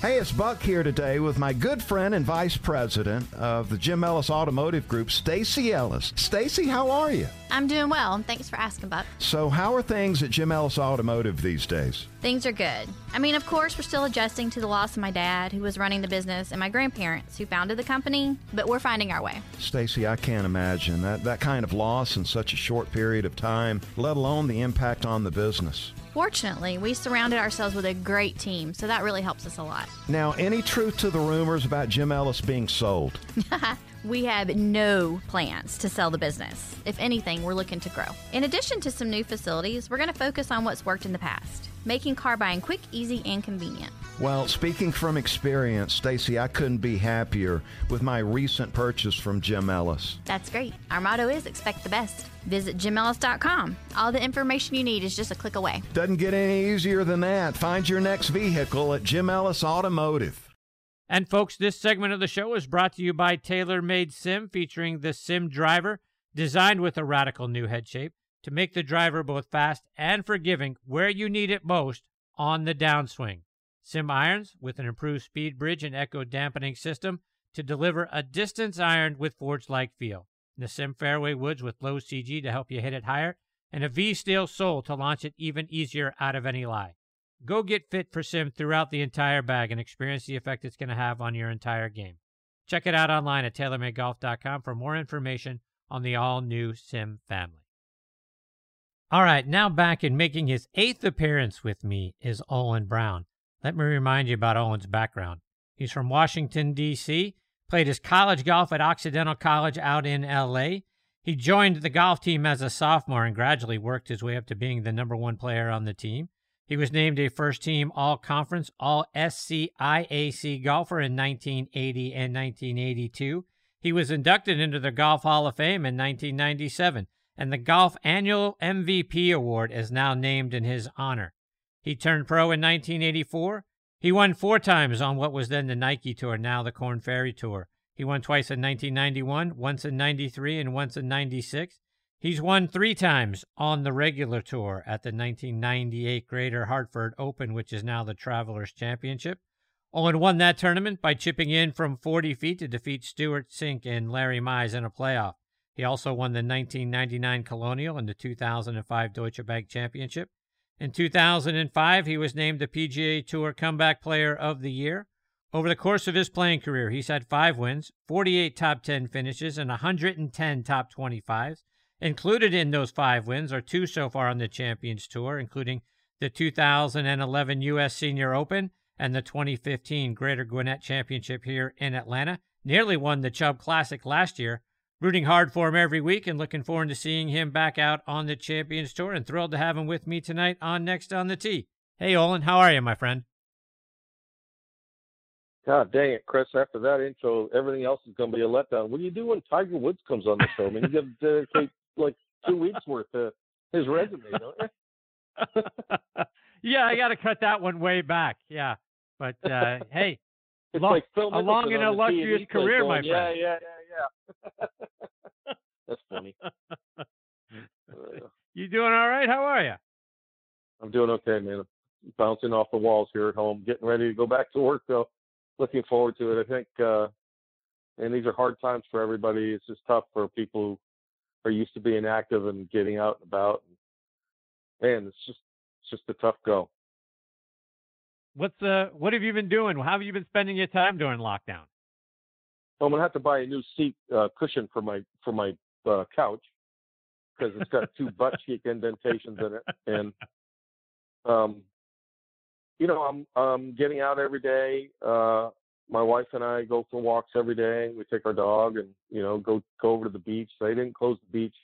Hey, it's Buck here today with my good friend and vice president of the Jim Ellis Automotive Group, Stacy Ellis. Stacy, how are you? I'm doing well, and thanks for asking, Buck. So how are things at Jim Ellis Automotive these days? Things are good. I mean, of course, we're still adjusting to the loss of my dad, who was running the business, and my grandparents, who founded the company, but we're finding our way. Stacy, I can't imagine that kind of loss in such a short period of time, let alone the impact on the business. Fortunately, we surrounded ourselves with a great team, so that really helps us a lot. Now, any truth to the rumors about Jim Ellis being sold? We have no plans to sell the business. If anything, we're looking to grow. In addition to some new facilities, we're going to focus on what's worked in the past, making car buying quick, easy, and convenient. Well, speaking from experience, Stacy, I couldn't be happier with my recent purchase from Jim Ellis. That's great. Our motto is expect the best. Visit JimEllis.com. All the information you need is just a click away. Doesn't get any easier than that. Find your next vehicle at Jim Ellis Automotive. And folks, this segment of the show is brought to you by TaylorMade Sim, featuring the Sim driver, designed with a radical new head shape to make the driver both fast and forgiving where you need it most on the downswing. Sim irons with an improved speed bridge and echo dampening system to deliver a distance iron with forged-like feel. The Sim fairway woods with low CG to help you hit it higher, and a V-steel sole to launch it even easier out of any lie. Go get fit for Sim throughout the entire bag and experience the effect it's going to have on your entire game. Check it out online at TaylorMadeGolf.com for more information on the all-new Sim family. All right, now back in making his 8th appearance with me is Olin Browne. Let me remind you about Olin's background. He's from Washington, D.C., played his college golf at Occidental College out in L.A. He joined the golf team as a sophomore and gradually worked his way up to being the number one player on the team. He was named a first-team all-conference, all-SCIAC golfer in 1980 and 1982. He was inducted into the Golf Hall of Fame in 1997, and the Golf Annual MVP Award is now named in his honor. He turned pro in 1984. He won 4 times on what was then the Nike Tour, now the Korn Ferry Tour. He won twice in 1991, once in 93, and once in 96. He's won 3 times on the regular tour at the 1998 Greater Hartford Open, which is now the Travelers Championship. Olin won that tournament by chipping in from 40 feet to defeat Stewart Cink and Larry Mize in a playoff. He also won the 1999 Colonial and the 2005 Deutsche Bank Championship. In 2005, he was named the PGA Tour Comeback Player of the Year. Over the course of his playing career, he's had 5 wins, 48 top 10 finishes, and 110 top 25s. Included in those 5 wins are 2 so far on the Champions Tour, including the 2011 U.S. Senior Open and the 2015 Greater Gwinnett Championship here in Atlanta. Nearly won the Chubb Classic last year. Rooting hard for him every week and looking forward to seeing him back out on the Champions Tour, and thrilled to have him with me tonight on Next on the Tee. Hey, Olin, how are you, my friend? God dang it, Chris. After that intro, everything else is going to be a letdown. What do you do when Tiger Woods comes on the show? I mean, you have to dedicate like 2 weeks worth of his resume, don't you? Yeah, I got to cut that one way back. Yeah. But hey, it's like a long and illustrious career, my friend. Yeah. That's funny. You doing all right? How are you? I'm doing okay, man. I'm bouncing off the walls here at home, getting ready to go back to work, though. Looking forward to it. I think, and these are hard times for everybody. It's just tough for people who are used to being active and getting out and about. Man, it's just a tough go. What have you been doing? How have you been spending your time during lockdown? Well, I'm gonna have to buy a new seat cushion for my couch, because it's got 2 butt cheek indentations in it, and you know, I'm getting out every day. My wife and I go for walks every day. We take our dog and, you know, go over to the beach. They didn't close the beach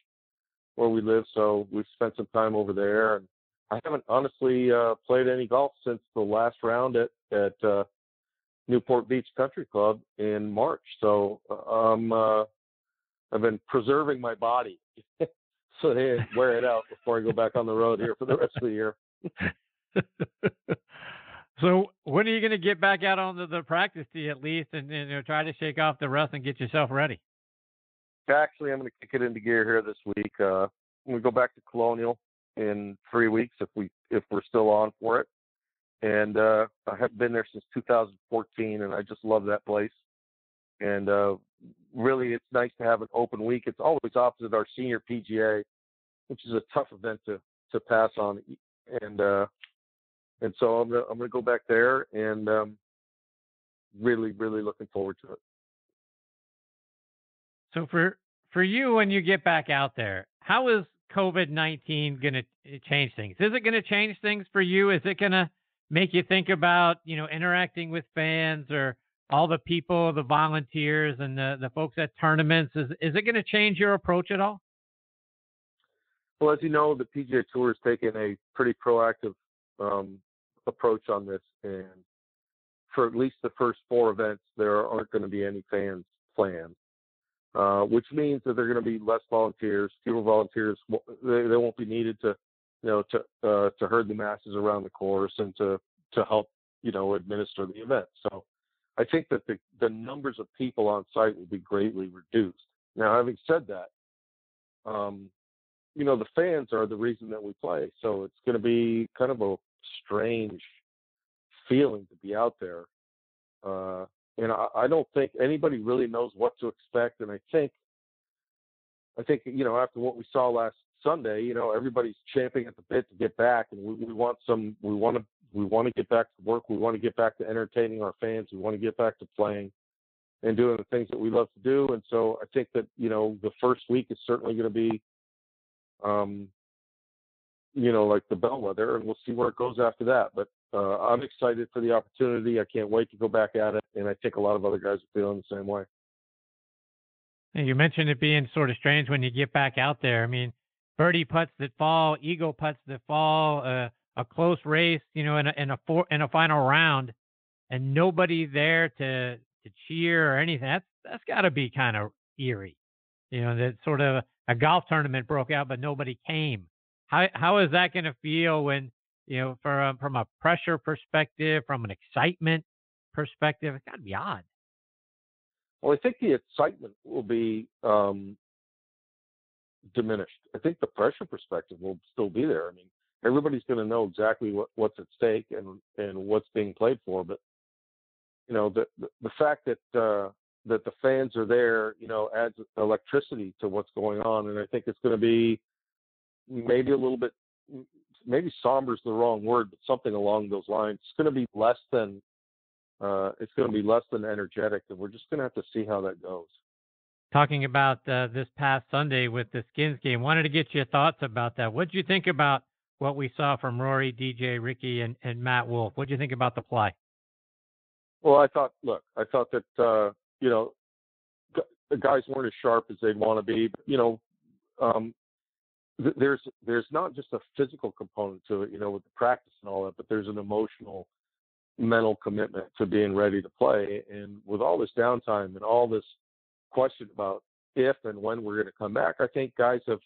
where we live, so we've spent some time over there. And I haven't honestly played any golf since the last round at Newport Beach Country Club in March. So I've been preserving my body so they wear it out before I go back on the road here for the rest of the year. So when are you going to get back out onto the practice tee at least, and you know, try to shake off the rust and get yourself ready? Actually, I'm going to kick it into gear here this week. We go back to Colonial in 3 weeks if we're still on for it, And I have been there since 2014, and I just love that place. And really, it's nice to have an open week. It's always opposite our Senior PGA, which is a tough event to pass on. And so I'm gonna go back there, and really, really looking forward to it. So for you, when you get back out there, how is COVID-19 going to change things? Is it going to change things for you? Is it going to make you think about, you know, interacting with fans or all the people, the volunteers and the folks at tournaments? Is it going to change your approach at all? Well, as you know, the PGA Tour has taken a pretty proactive approach on this. And for at least the first four events, there aren't going to be any fans planned, which means that there are going to be less volunteers, fewer volunteers. They won't be needed to herd the masses around the course and to help, you know, administer the event. So I think that the numbers of people on site will be greatly reduced. Now, having said that, you know, the fans are the reason that we play. So it's going to be kind of a strange feeling to be out there. And I don't think anybody really knows what to expect. And I think, you know, after what we saw last Sunday, you know, everybody's champing at the bit to get back, and we want to get back to work. We want to get back to entertaining our fans. We want to get back to playing and doing the things that we love to do. And so I think that, you know, the first week is certainly going to be, you know, like the bellwether, and we'll see where it goes after that. But I'm excited for the opportunity. I can't wait to go back at it, and I think a lot of other guys are feeling the same way. And you mentioned it being sort of strange when you get back out there. I mean, birdie putts that fall, eagle putts that fall, a close race, you know, in a final round, and nobody there to cheer or anything. That's got to be kind of eerie, you know. That sort of a golf tournament broke out, but nobody came. How is that going to feel when, you know, from a pressure perspective, from an excitement perspective? It's got to be odd. Well, I think the excitement will be diminished. I think the pressure perspective will still be there. I mean, everybody's going to know exactly what's at stake and what's being played for. But, you know, the fact that the fans are there, you know, adds electricity to what's going on. And I think it's going to be maybe a little bit, maybe somber is the wrong word, but something along those lines. It's going to be less than energetic, and we're just going to have to see how that goes. Talking about this past Sunday with the Skins game, wanted to get your thoughts about that. What did you think about what we saw from Rory, DJ, Ricky, and Matt Wolf? What did you think about the play? Well, I thought that, you know, the guys weren't as sharp as they'd want to be, but, you know, there's not just a physical component to it, you know, with the practice and all that, but there's an emotional, mental commitment to being ready to play. And with all this downtime and all this question about if and when we're going to come back, I think guys have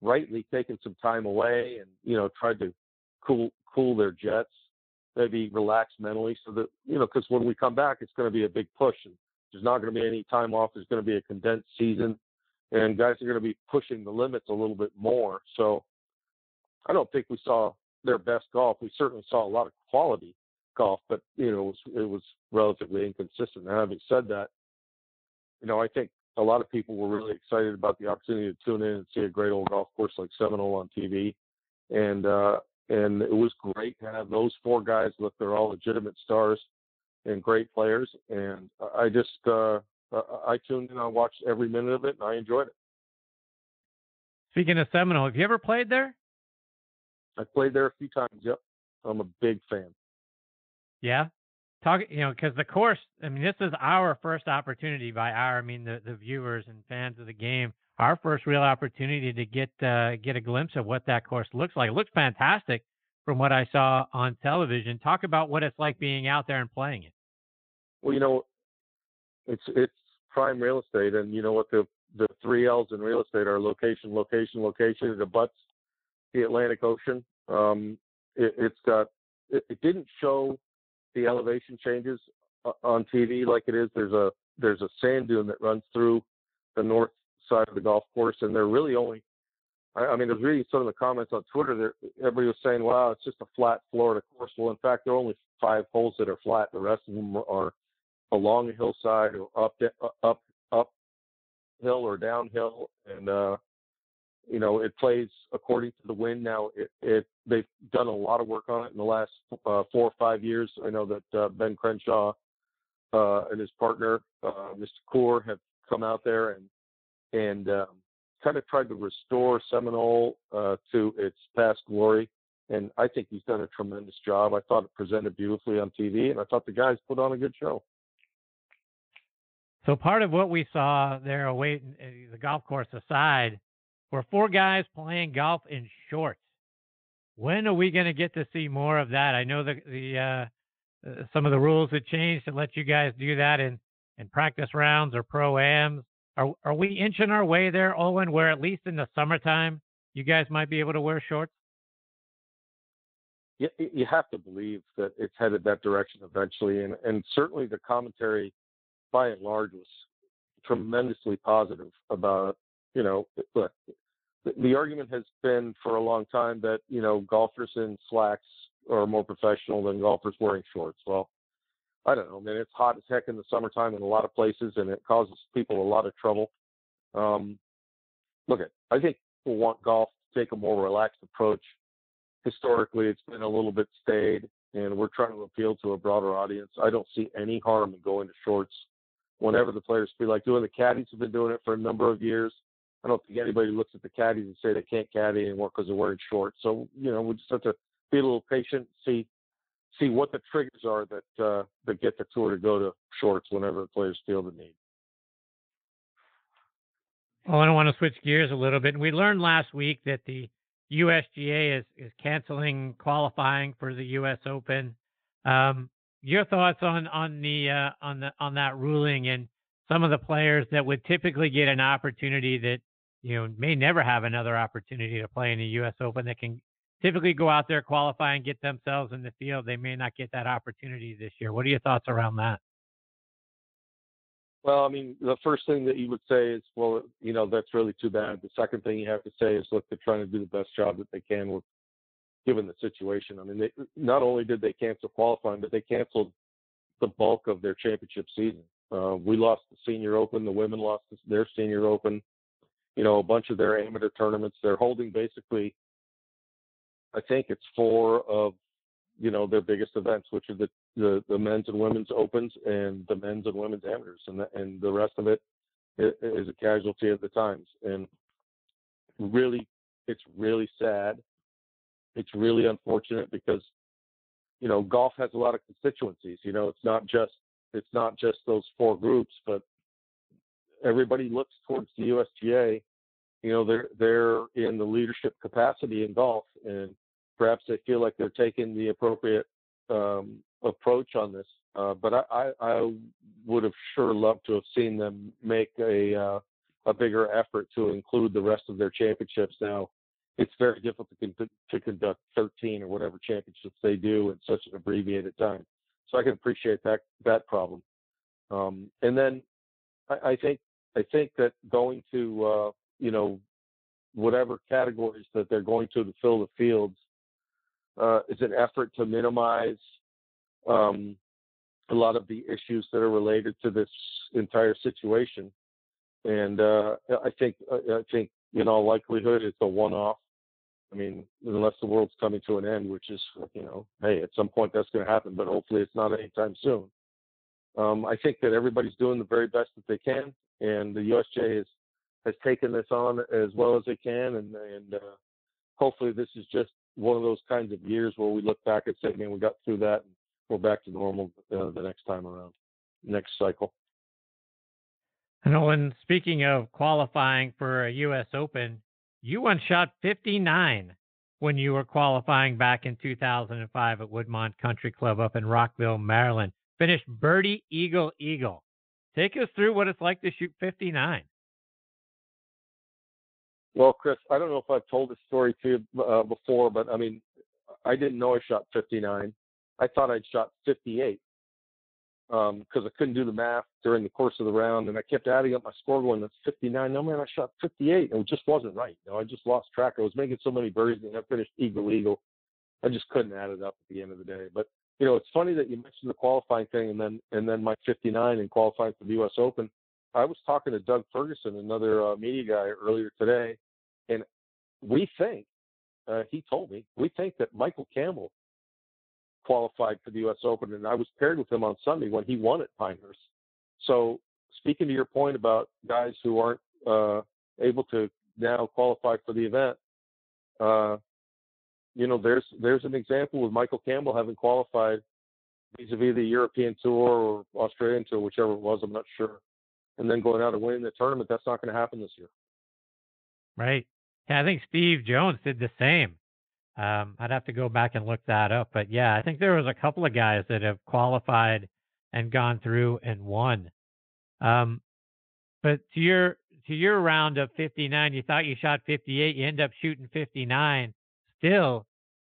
rightly taken some time away and, you know, tried to cool their jets, maybe relax mentally, so that, you know, because when we come back, it's going to be a big push, and there's not going to be any time off. There's going to be a condensed season, and guys are going to be pushing the limits a little bit more. So I don't think we saw their best golf. We certainly saw a lot of quality golf, but, you know, it was relatively inconsistent. And having said that, you know, I think a lot of people were really excited about the opportunity to tune in and see a great old golf course like Seminole on TV. And it was great to have those four guys look. They're all legitimate stars and great players. And I just, I tuned in. I watched every minute of it, and I enjoyed it. Speaking of Seminole, have you ever played there? I played there a few times. Yep. I'm a big fan. Yeah. You know, because the course, I mean, this is our first opportunity, the viewers and fans of the game, our first real opportunity to get a glimpse of what that course looks like. It looks fantastic from what I saw on television. Talk about what it's like being out there and playing it. Well, you know, it's prime real estate, and you know what the three L's in real estate are: location, location, location. It abuts the Atlantic Ocean. It didn't show the elevation changes on TV like it is. There's a sand dune that runs through the north side of the golf course, and they're really only I mean, there's really some of the comments on Twitter that everybody was saying, wow, it's just a flat Florida course. Well, in fact, there are only 5 holes that are flat. The rest of them are along a hillside or uphill or downhill. And, you know, it plays according to the wind. Now, they've done a lot of work on it in the last 4 or 5 years. I know that Ben Crenshaw and his partner, Mr. Kaur, have come out there and kind of tried to restore Seminole to its past glory, and I think he's done a tremendous job. I thought it presented beautifully on TV, and I thought the guys put on a good show. So part of what we saw there, away the golf course aside, were 4 guys playing golf in shorts. When are we going to get to see more of that? I know the some of the rules have changed to let you guys do that in practice rounds or pro-ams. Are we inching our way there, Olin, where at least in the summertime you guys might be able to wear shorts? You have to believe that it's headed that direction eventually, and certainly the commentary by and large was tremendously positive about, you know, look, the argument has been for a long time that, you know, golfers in slacks are more professional than golfers wearing shorts. Well, I don't know, man. It's hot as heck in the summertime in a lot of places, and it causes people a lot of trouble. Look, I think people want golf to take a more relaxed approach. Historically, it's been a little bit staid, and we're trying to appeal to a broader audience. I don't see any harm in going to shorts whenever the players feel like doing. The caddies have been doing it for a number of years. I don't think anybody looks at the caddies and say they can't caddy anymore because they're wearing shorts. So, you know, we just have to be a little patient, see what the triggers are that get the tour to go to shorts whenever the players feel the need. Well, I want to switch gears a little bit. And we learned last week that the USGA is canceling qualifying for the US Open. Your thoughts on that ruling and some of the players that would typically get an opportunity that, you know, may never have another opportunity to play in the US Open that can typically go out there, qualify, and get themselves in the field. They may not get that opportunity this year. What are your thoughts around that? Well, I mean, the first thing that you would say is, well, you know, that's really too bad. The second thing you have to say is, look, they're trying to do the best job that they can with, given the situation. I mean, they, not only did they cancel qualifying, but they canceled the bulk of their championship season. We lost the Senior Open. The women lost their Senior Open. You know, a bunch of their amateur tournaments. They're holding basically, I think it's 4 of, you know, their biggest events, which are the men's and women's opens and the men's and women's amateurs, and the rest of it is a casualty of the times. And really, it's really sad. It's really unfortunate because, you know, golf has a lot of constituencies. You know, it's not just those 4 groups, but everybody looks towards the USGA. You know, they're in the leadership capacity in golf, and perhaps they feel like they're taking the appropriate approach on this. But I would have sure loved to have seen them make a bigger effort to include the rest of their championships. Now, it's very difficult to conduct 13 or whatever championships they do in such an abbreviated time. So I can appreciate that problem. And then I think that going to you know, whatever categories that they're going to fill the fields is an effort to minimize a lot of the issues that are related to this entire situation. And I think in all likelihood it's a one-off. I mean, unless the world's coming to an end, which is, you know, hey, at some point that's going to happen, but hopefully it's not anytime soon. I think that everybody's doing the very best that they can, and the USGA has taken this on as well as they can. And hopefully this is just one of those kinds of years where we look back and say, man, we got through that, and we're back to normal the next time around, next cycle. And Olin, speaking of qualifying for a U.S. Open, you won shot 59 when you were qualifying back in 2005 at Woodmont Country Club up in Rockville, Maryland. Finished birdie, eagle, eagle. Take us through what it's like to shoot 59. Well, Chris, I don't know if I've told this story to you before, but I mean, I didn't know I shot 59. I thought I'd shot 58. because I couldn't do the math during the course of the round, and I kept adding up my score going, that's 59. No, man, I shot 58, and it just wasn't right. You know, I just lost track. I was making so many birdies, and I finished eagle. I just couldn't add it up at the end of the day. But, you know, it's funny that you mentioned the qualifying thing and then my 59 in qualifying for the U.S. Open. I was talking to Doug Ferguson, another media guy, earlier today, and we think, he told me, we think that Michael Campbell qualified for the U.S. Open, and I was paired with him on Sunday when he won at Pinehurst. So speaking to your point about guys who aren't able to now qualify for the event, you know, there's an example with Michael Campbell having qualified vis-a-vis the European Tour or Australian Tour, whichever it was, I'm not sure, and then going out and winning the tournament. That's not going to happen this year. Right. Yeah, I think Steve Jones did the same. I'd have to go back and look that up. But, yeah, I think there was a couple of guys that have qualified and gone through and won. But to your round of 59, you thought you shot 58. You end up shooting 59. Still,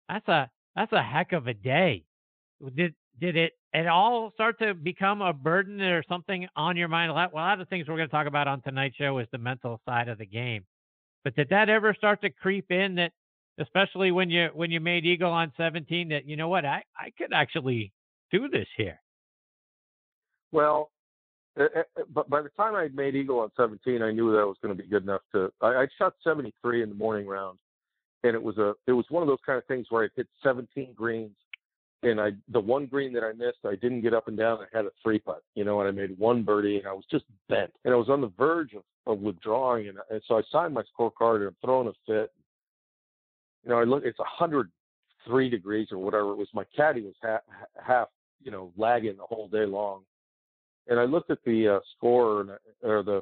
that's a heck of a day. Did it at all start to become a burden or something on your mind? A lot of the things we're going to talk about on tonight's show is the mental side of the game. But did that ever start to creep in that, especially when you made eagle on 17, that, you know what, I could actually do this here? Well, but by the time I made eagle on 17, I knew that I was going to be good enough to. I shot 73 in the morning round, and it was one of those kind of things where I hit 17 greens, and the one green that I missed, I didn't get up and down. I had a 3-putt, you know, and I made one birdie, and I was just bent, and I was on the verge of withdrawing, and so I signed my scorecard and I'm throwing a fit. You know, I look, it's 103 degrees or whatever it was. My caddy was half, you know, lagging the whole day long. And I looked at the score or the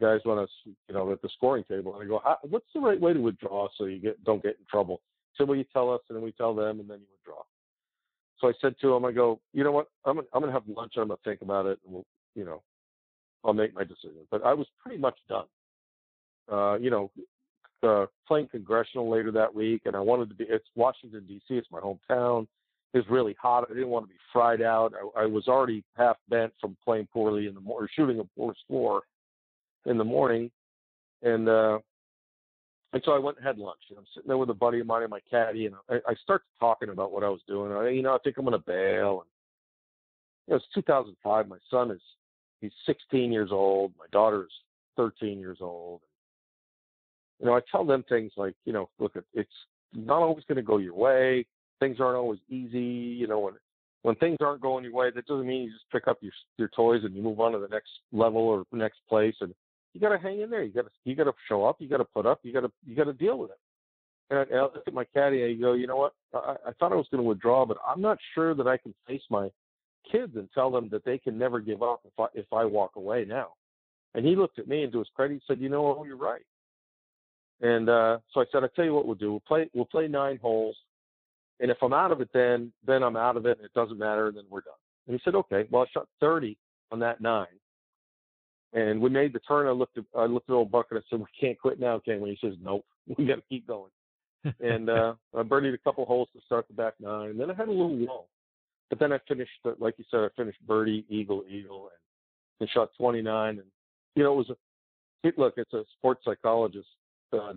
guys when I was, you know, at the scoring table, and I go, what's the right way to withdraw so you don't get in trouble? So will you tell us, and then we tell them, and then you withdraw. So I said to him, I go, you know what, I'm gonna have lunch. I'm gonna think about it, and we'll, you know, I'll make my decision. But I was pretty much done. You know. Playing Congressional later that week, and I wanted to be. It's Washington D.C. It's my hometown. It's really hot. I didn't want to be fried out. I was already half bent from playing poorly in the morning, shooting a poor score in the morning, and so I went and had lunch. And I'm sitting there with a buddy of mine and my caddy, and I start talking about what I was doing. I think I'm going to bail. And it's 2005. My son he's 16 years old. My daughter is 13 years old. You know, I tell them things like, you know, look, it's not always going to go your way. Things aren't always easy. You know, when things aren't going your way, that doesn't mean you just pick up your toys and you move on to the next level or next place. And you got to hang in there. You got to show up. You got to put up. You got to deal with it. And I look at my caddy and I go, you know what? I thought I was going to withdraw, but I'm not sure that I can face my kids and tell them that they can never give up if I walk away now. And he looked at me and, to his credit, he said, you know, oh, you're right. And so I said, I'll tell you what we'll do. We'll play 9 holes, and if I'm out of it then I'm out of it, and it doesn't matter, and then we're done. And he said, okay. Well, I shot 30 on that 9, and we made the turn. I looked at old Buck, and I said, we can't quit now, can we? He says, nope, we got to keep going. And I birdied a couple holes to start the back 9, and then I had a little lull. But then I finished, like you said, I finished birdie, eagle, and shot 29. And, you know, it's a sports psychologist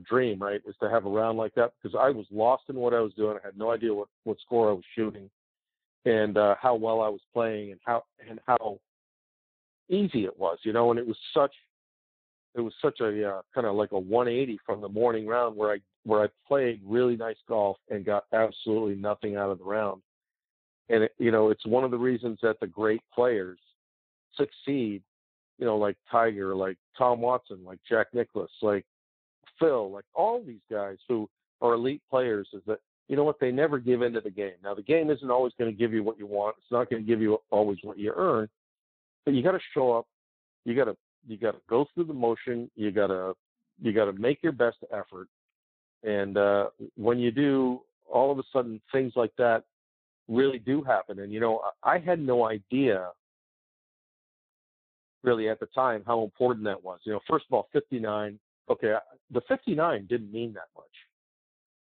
dream, right, is to have a round like that, because I was lost in what I was doing. I had no idea what score I was shooting and how well I was playing and how easy it was, you know. And it was such a kind of like a 180 from the morning round where I played really nice golf and got absolutely nothing out of the round. And it, you know, it's one of the reasons that the great players succeed, you know, like Tiger, like Tom Watson, like Jack Nicklaus, like Phil, like all these guys who are elite players, is that, you know what, they never give into the game. Now, the game isn't always going to give you what you want. It's not going to give you always what you earn, but you got to show up. You got to go through the motion. You got to make your best effort. And when you do, all of a sudden things like that really do happen. And, you know, I had no idea really at the time how important that was. You know, first of all, 59. Okay, the 59 didn't mean that much.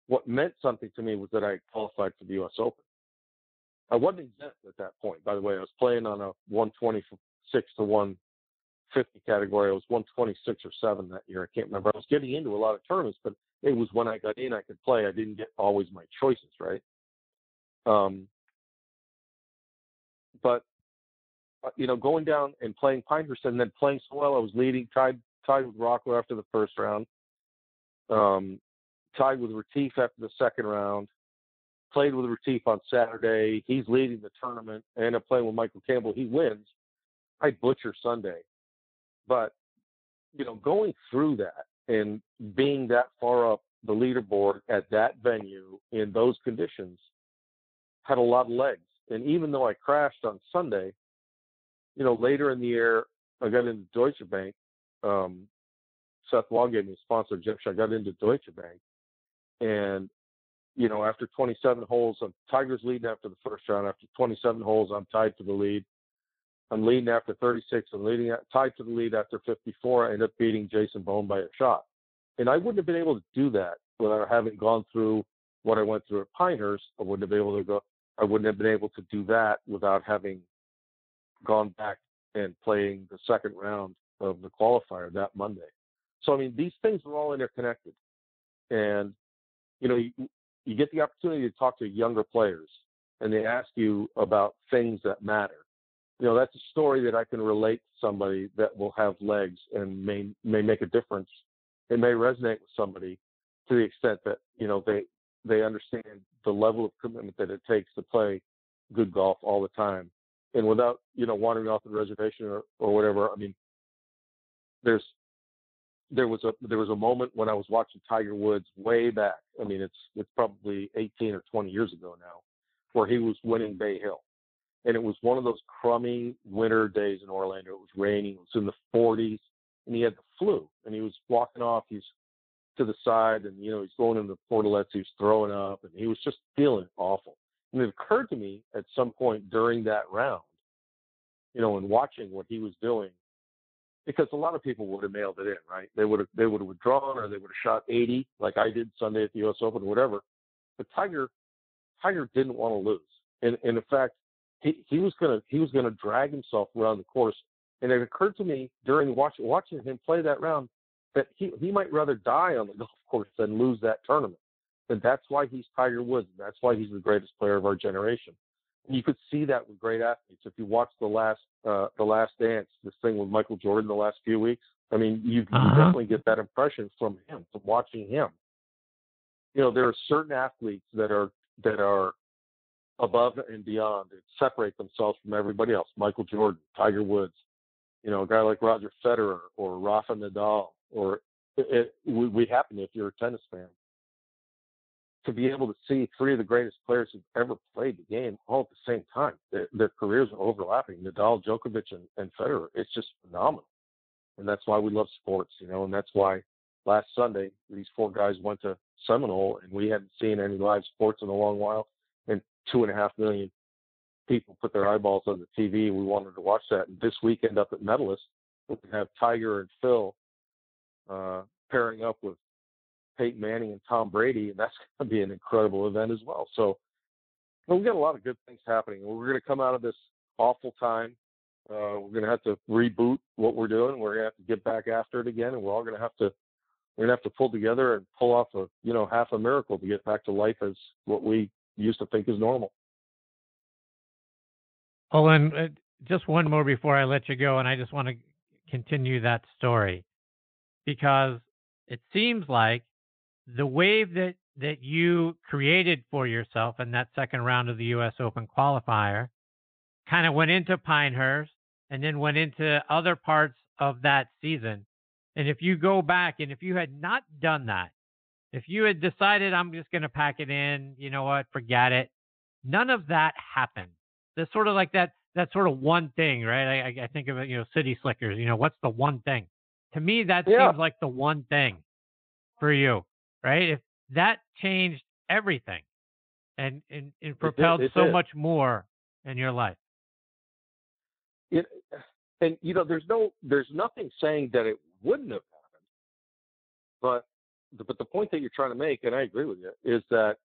What meant something to me was that I qualified for the U.S. Open. I wasn't exempt at that point, by the way. I was playing on a 126 to 150 category. I was 126 or 7 that year. I can't remember. I was getting into a lot of tournaments, but it was when I got in, I could play. I didn't get always my choices, right? But, you know, going down and playing Pinehurst and then playing so well, I was leading, tied with Rockler after the first round, tied with Retief after the second round, played with Retief on Saturday. He's leading the tournament. I end up playing with Michael Campbell. He wins. I butcher Sunday. But, you know, going through that and being that far up the leaderboard at that venue in those conditions had a lot of legs. And even though I crashed on Sunday, you know, later in the year, I got into Deutsche Bank. Seth Wall gave me a sponsor, I got into Deutsche Bank. And, you know, after 27 holes, Tiger's leading after the first round. After 27 holes, I'm tied to the lead. I'm leading after 36. I'm leading tied to the lead after 54. I end up beating Jason Bone by a shot. And I wouldn't have been able to do that without having gone through what I went through at Pinehurst. I wouldn't have been able to do that without having gone back and playing the second round of the qualifier that Monday. So, I mean, these things are all interconnected. And, you know, you get the opportunity to talk to younger players, and they ask you about things that matter. You know, that's a story that I can relate to somebody that will have legs and may make a difference. It may resonate with somebody to the extent that, you know, they understand the level of commitment that it takes to play good golf all the time. And without, you know, wandering off the reservation or whatever, I mean, there was a moment when I was watching Tiger Woods way back. I mean, it's probably 18 or 20 years ago now, where he was winning Bay Hill. And it was one of those crummy winter days in Orlando. It was raining. It was in the 40s, and he had the flu. And he was walking off. He's to the side, and, you know, he's going into the portalets. He was throwing up, and he was just feeling awful. And it occurred to me at some point during that round, you know, and watching what he was doing, because a lot of people would have mailed it in, right? They would have withdrawn, or they would have shot 80 like I did Sunday at the US Open or whatever. But Tiger didn't want to lose. And in fact, he was gonna drag himself around the course. And it occurred to me during watching him play that round that he might rather die on the golf course than lose that tournament. And that's why he's Tiger Woods, and that's why he's the greatest player of our generation. You could see that with great athletes. If you watch the last dance, this thing with Michael Jordan the last few weeks, I mean, you definitely get that impression from him, from watching him. You know, there are certain athletes that are above and beyond and separate themselves from everybody else. Michael Jordan, Tiger Woods, you know, a guy like Roger Federer or Rafa Nadal, or it would happen if you're a tennis fan. To be able to see three of the greatest players who've ever played the game all at the same time. Their careers are overlapping, Nadal, Djokovic, and Federer. It's just phenomenal. And that's why we love sports, you know, and that's why last Sunday these four guys went to Seminole, and we hadn't seen any live sports in a long while, and 2.5 million people put their eyeballs on the TV. We wanted to watch that. And this weekend up at Medalist, we can have Tiger and Phil pairing up with Peyton Manning and Tom Brady, and that's going to be an incredible event as well. So, well, we've got a lot of good things happening. We're going to come out of this awful time. We're going to have to reboot what we're doing. We're going to have to get back after it again, and we're all going to have to pull together and pull off a half a miracle to get back to life as what we used to think is normal. Olin, just one more before I let you go, and I just want to continue that story, because it seems like the wave that you created for yourself in that second round of the U.S. Open qualifier kind of went into Pinehurst and then went into other parts of that season. And if you go back, and if you had not done that, if you had decided, I'm just going to pack it in, you know what, forget it, none of that happened. That's sort of like that sort of one thing, right? I think of it, City Slickers, what's the one thing? To me, that seems like the one thing for you, right? If that changed everything and propelled it so much more in your life. There's nothing saying that it wouldn't have happened. But the point that you're trying to make, and I agree with you, is that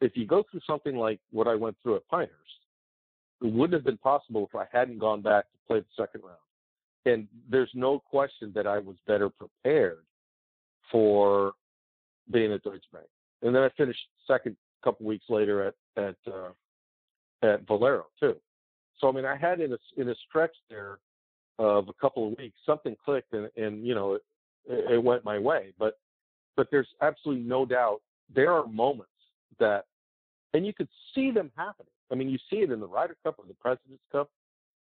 if you go through something like what I went through at Pinehurst, it wouldn't have been possible if I hadn't gone back to play the second round. And there's no question that I was better prepared for being at Deutsche Bank. And then I finished second a couple weeks later at Valero too. So I mean, I had in a stretch there of a couple of weeks, something clicked, and you know, it went my way. But there's absolutely no doubt there are moments that, and you could see them happening. I mean, you see it in the Ryder Cup or the President's Cup,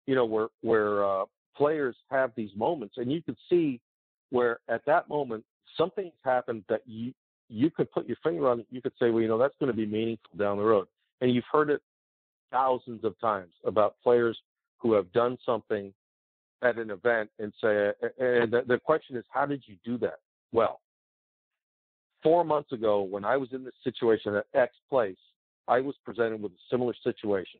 you know, where players have these moments, and you could see where at that moment something's happened that you could put your finger on it. You could say, well, you know, that's going to be meaningful down the road. And you've heard it thousands of times about players who have done something at an event and say, and the question is, how did you do that? Well, 4 months ago, when I was in this situation at X place, I was presented with a similar situation.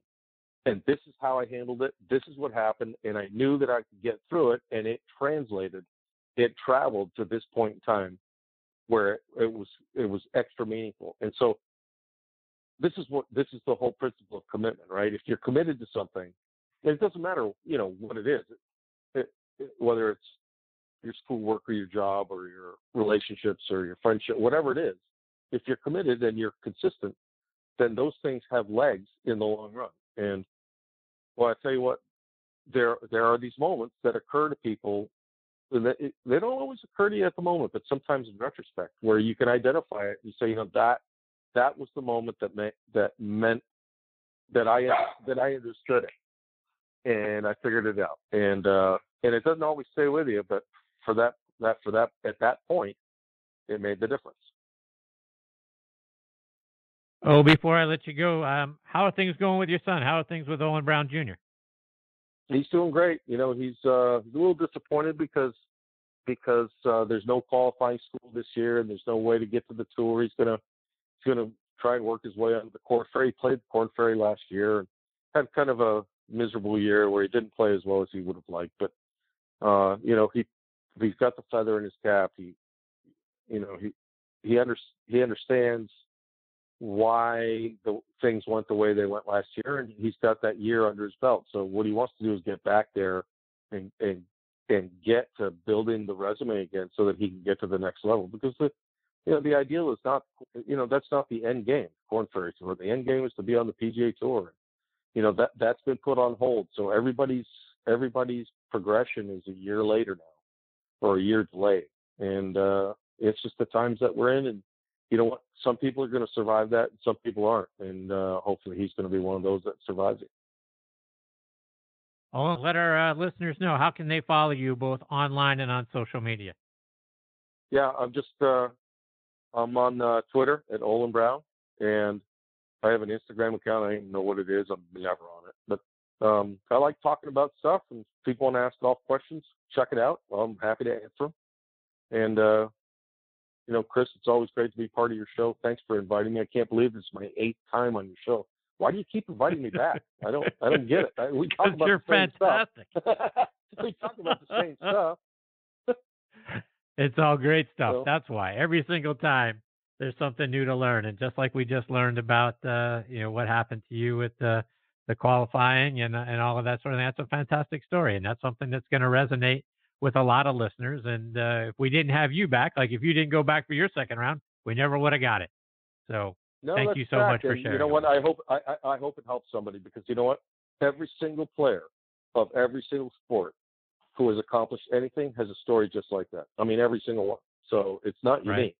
And this is how I handled it. This is what happened. And I knew that I could get through it. And it translated, it traveled to this point in time where it was extra meaningful. And so this is the whole principle of commitment, right? If you're committed to something, it doesn't matter, you know, what it is, whether it's your schoolwork or your job or your relationships or your friendship, whatever it is, if you're committed and you're consistent, then those things have legs in the long run. And well, I tell you what, there are these moments that occur to people. They don't always occur to you at the moment, but sometimes in retrospect, where you can identify it and say, you know, that was the moment that meant that I understood it and I figured it out. And it doesn't always stay with you, but for that at that point, it made the difference. Oh, before I let you go, how are things going with your son? How are things with Olin Browne Jr.? He's doing great. You know, he's a little disappointed because there's no qualifying school this year and there's no way to get to the tour. He's gonna try and work his way out of the Korn Ferry. He played Korn Ferry last year and had kind of a miserable year where he didn't play as well as he would have liked. But you know, he's got the feather in his cap. He understands why the things went the way they went last year, and he's got that year under his belt. So what he wants to do is get back there and get to building the resume again so that he can get to the next level. Because the ideal is not, you know, that's not the end game, Korn Ferry Tour. The end game is to be on the PGA Tour. You know, that's been put on hold. So everybody's progression is a year later now, or a year delayed. And it's just the times that we're in, and you know what? Some people are going to survive that, and some people aren't. And hopefully he's going to be one of those that survives it. Well, let our listeners know, how can they follow you both online and on social media? Yeah, I'm on Twitter at Olin Browne, and I have an Instagram account. I don't even know what it is. I'm never on it. But I like talking about stuff, and if people want to ask golf questions, check it out. I'm happy to answer them. And, you know, Chris, it's always great to be part of your show. Thanks for inviting me. I can't believe this is my 8th time on your show. Why do you keep inviting me back? I don't get it. We talk about the same fantastic. Stuff. We talk about the same stuff. It's all great stuff. So, that's why every single time there's something new to learn. And just like we just learned about, you know, what happened to you with the qualifying and all of that sort of thing. That's a fantastic story. And that's something that's going to resonate with a lot of listeners. And if we didn't have you back, like if you didn't go back for your second round, we never would have got it. So thank you so much for sharing. You know what? I hope it helps somebody, because you know what? Every single player of every single sport who has accomplished anything has a story just like that. I mean, every single one. So it's not unique.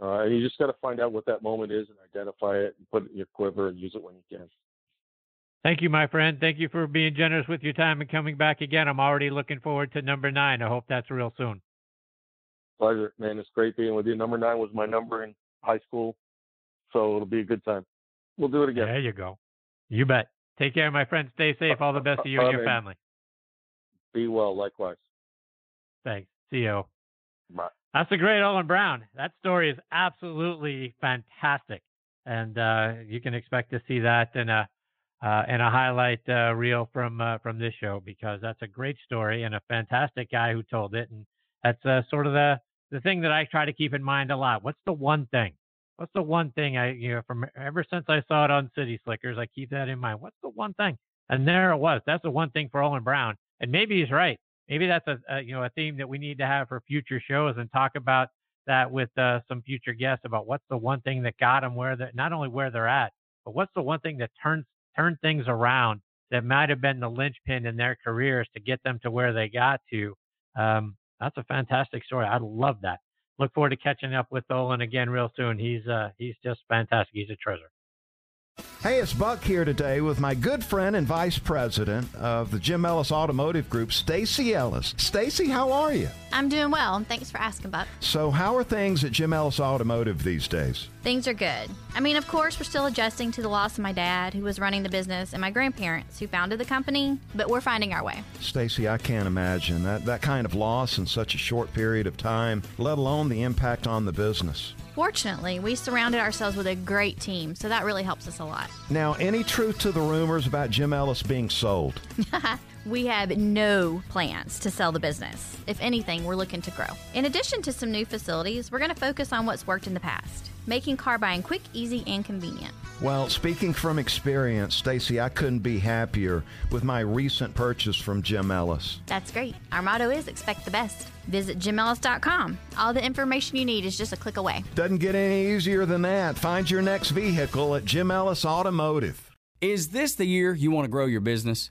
And you just got to find out what that moment is and identify it and put it in your quiver and use it when you can. Thank you, my friend. Thank you for being generous with your time and coming back again. I'm already looking forward to number 9. I hope that's real soon. Pleasure, man. It's great being with you. Number 9 was my number in high school, so it'll be a good time. We'll do it again. There you go. You bet. Take care, my friend. Stay safe. All the best to you and your family. Be well. Likewise. Thanks. See you. Bye. That's the great Olin Browne. That story is absolutely fantastic. And you can expect to see that in a highlight reel from this show, because that's a great story and a fantastic guy who told it. And that's sort of the thing that I try to keep in mind a lot. What's the one thing? what's the one thing I, from ever since I saw it on City Slickers, I keep that in mind. What's the one thing? And there it was. That's the one thing for Olin Browne. And maybe he's right. Maybe that's a theme that we need to have for future shows and talk about that with some future guests about what's the one thing that got them where they're, not only where they're at, but what's the one thing that turned things around that might have been the linchpin in their careers to get them to where they got to. That's a fantastic story. I love that. Look forward to catching up with Olin again real soon. He's just fantastic. He's a treasure. Hey, it's Buck here today with my good friend and vice president of the Jim Ellis Automotive Group, Stacy Ellis. Stacy, how are you? I'm doing well, and thanks for asking, Buck. So how are things at Jim Ellis Automotive these days? Things are good. I mean, of course, we're still adjusting to the loss of my dad, who was running the business, and my grandparents, who founded the company, but we're finding our way. Stacy, I can't imagine that kind of loss in such a short period of time, let alone the impact on the business. Fortunately, we surrounded ourselves with a great team, so that really helps us a lot. Now, any truth to the rumors about Jim Ellis being sold? We have no plans to sell the business. If anything, we're looking to grow. In addition to some new facilities, we're going to focus on what's worked in the past, making car buying quick, easy, and convenient. Well, speaking from experience, Stacy, I couldn't be happier with my recent purchase from Jim Ellis. That's great. Our motto is expect the best. Visit JimEllis.com. All the information you need is just a click away. Doesn't get any easier than that. Find your next vehicle at Jim Ellis Automotive. Is this the year you want to grow your business?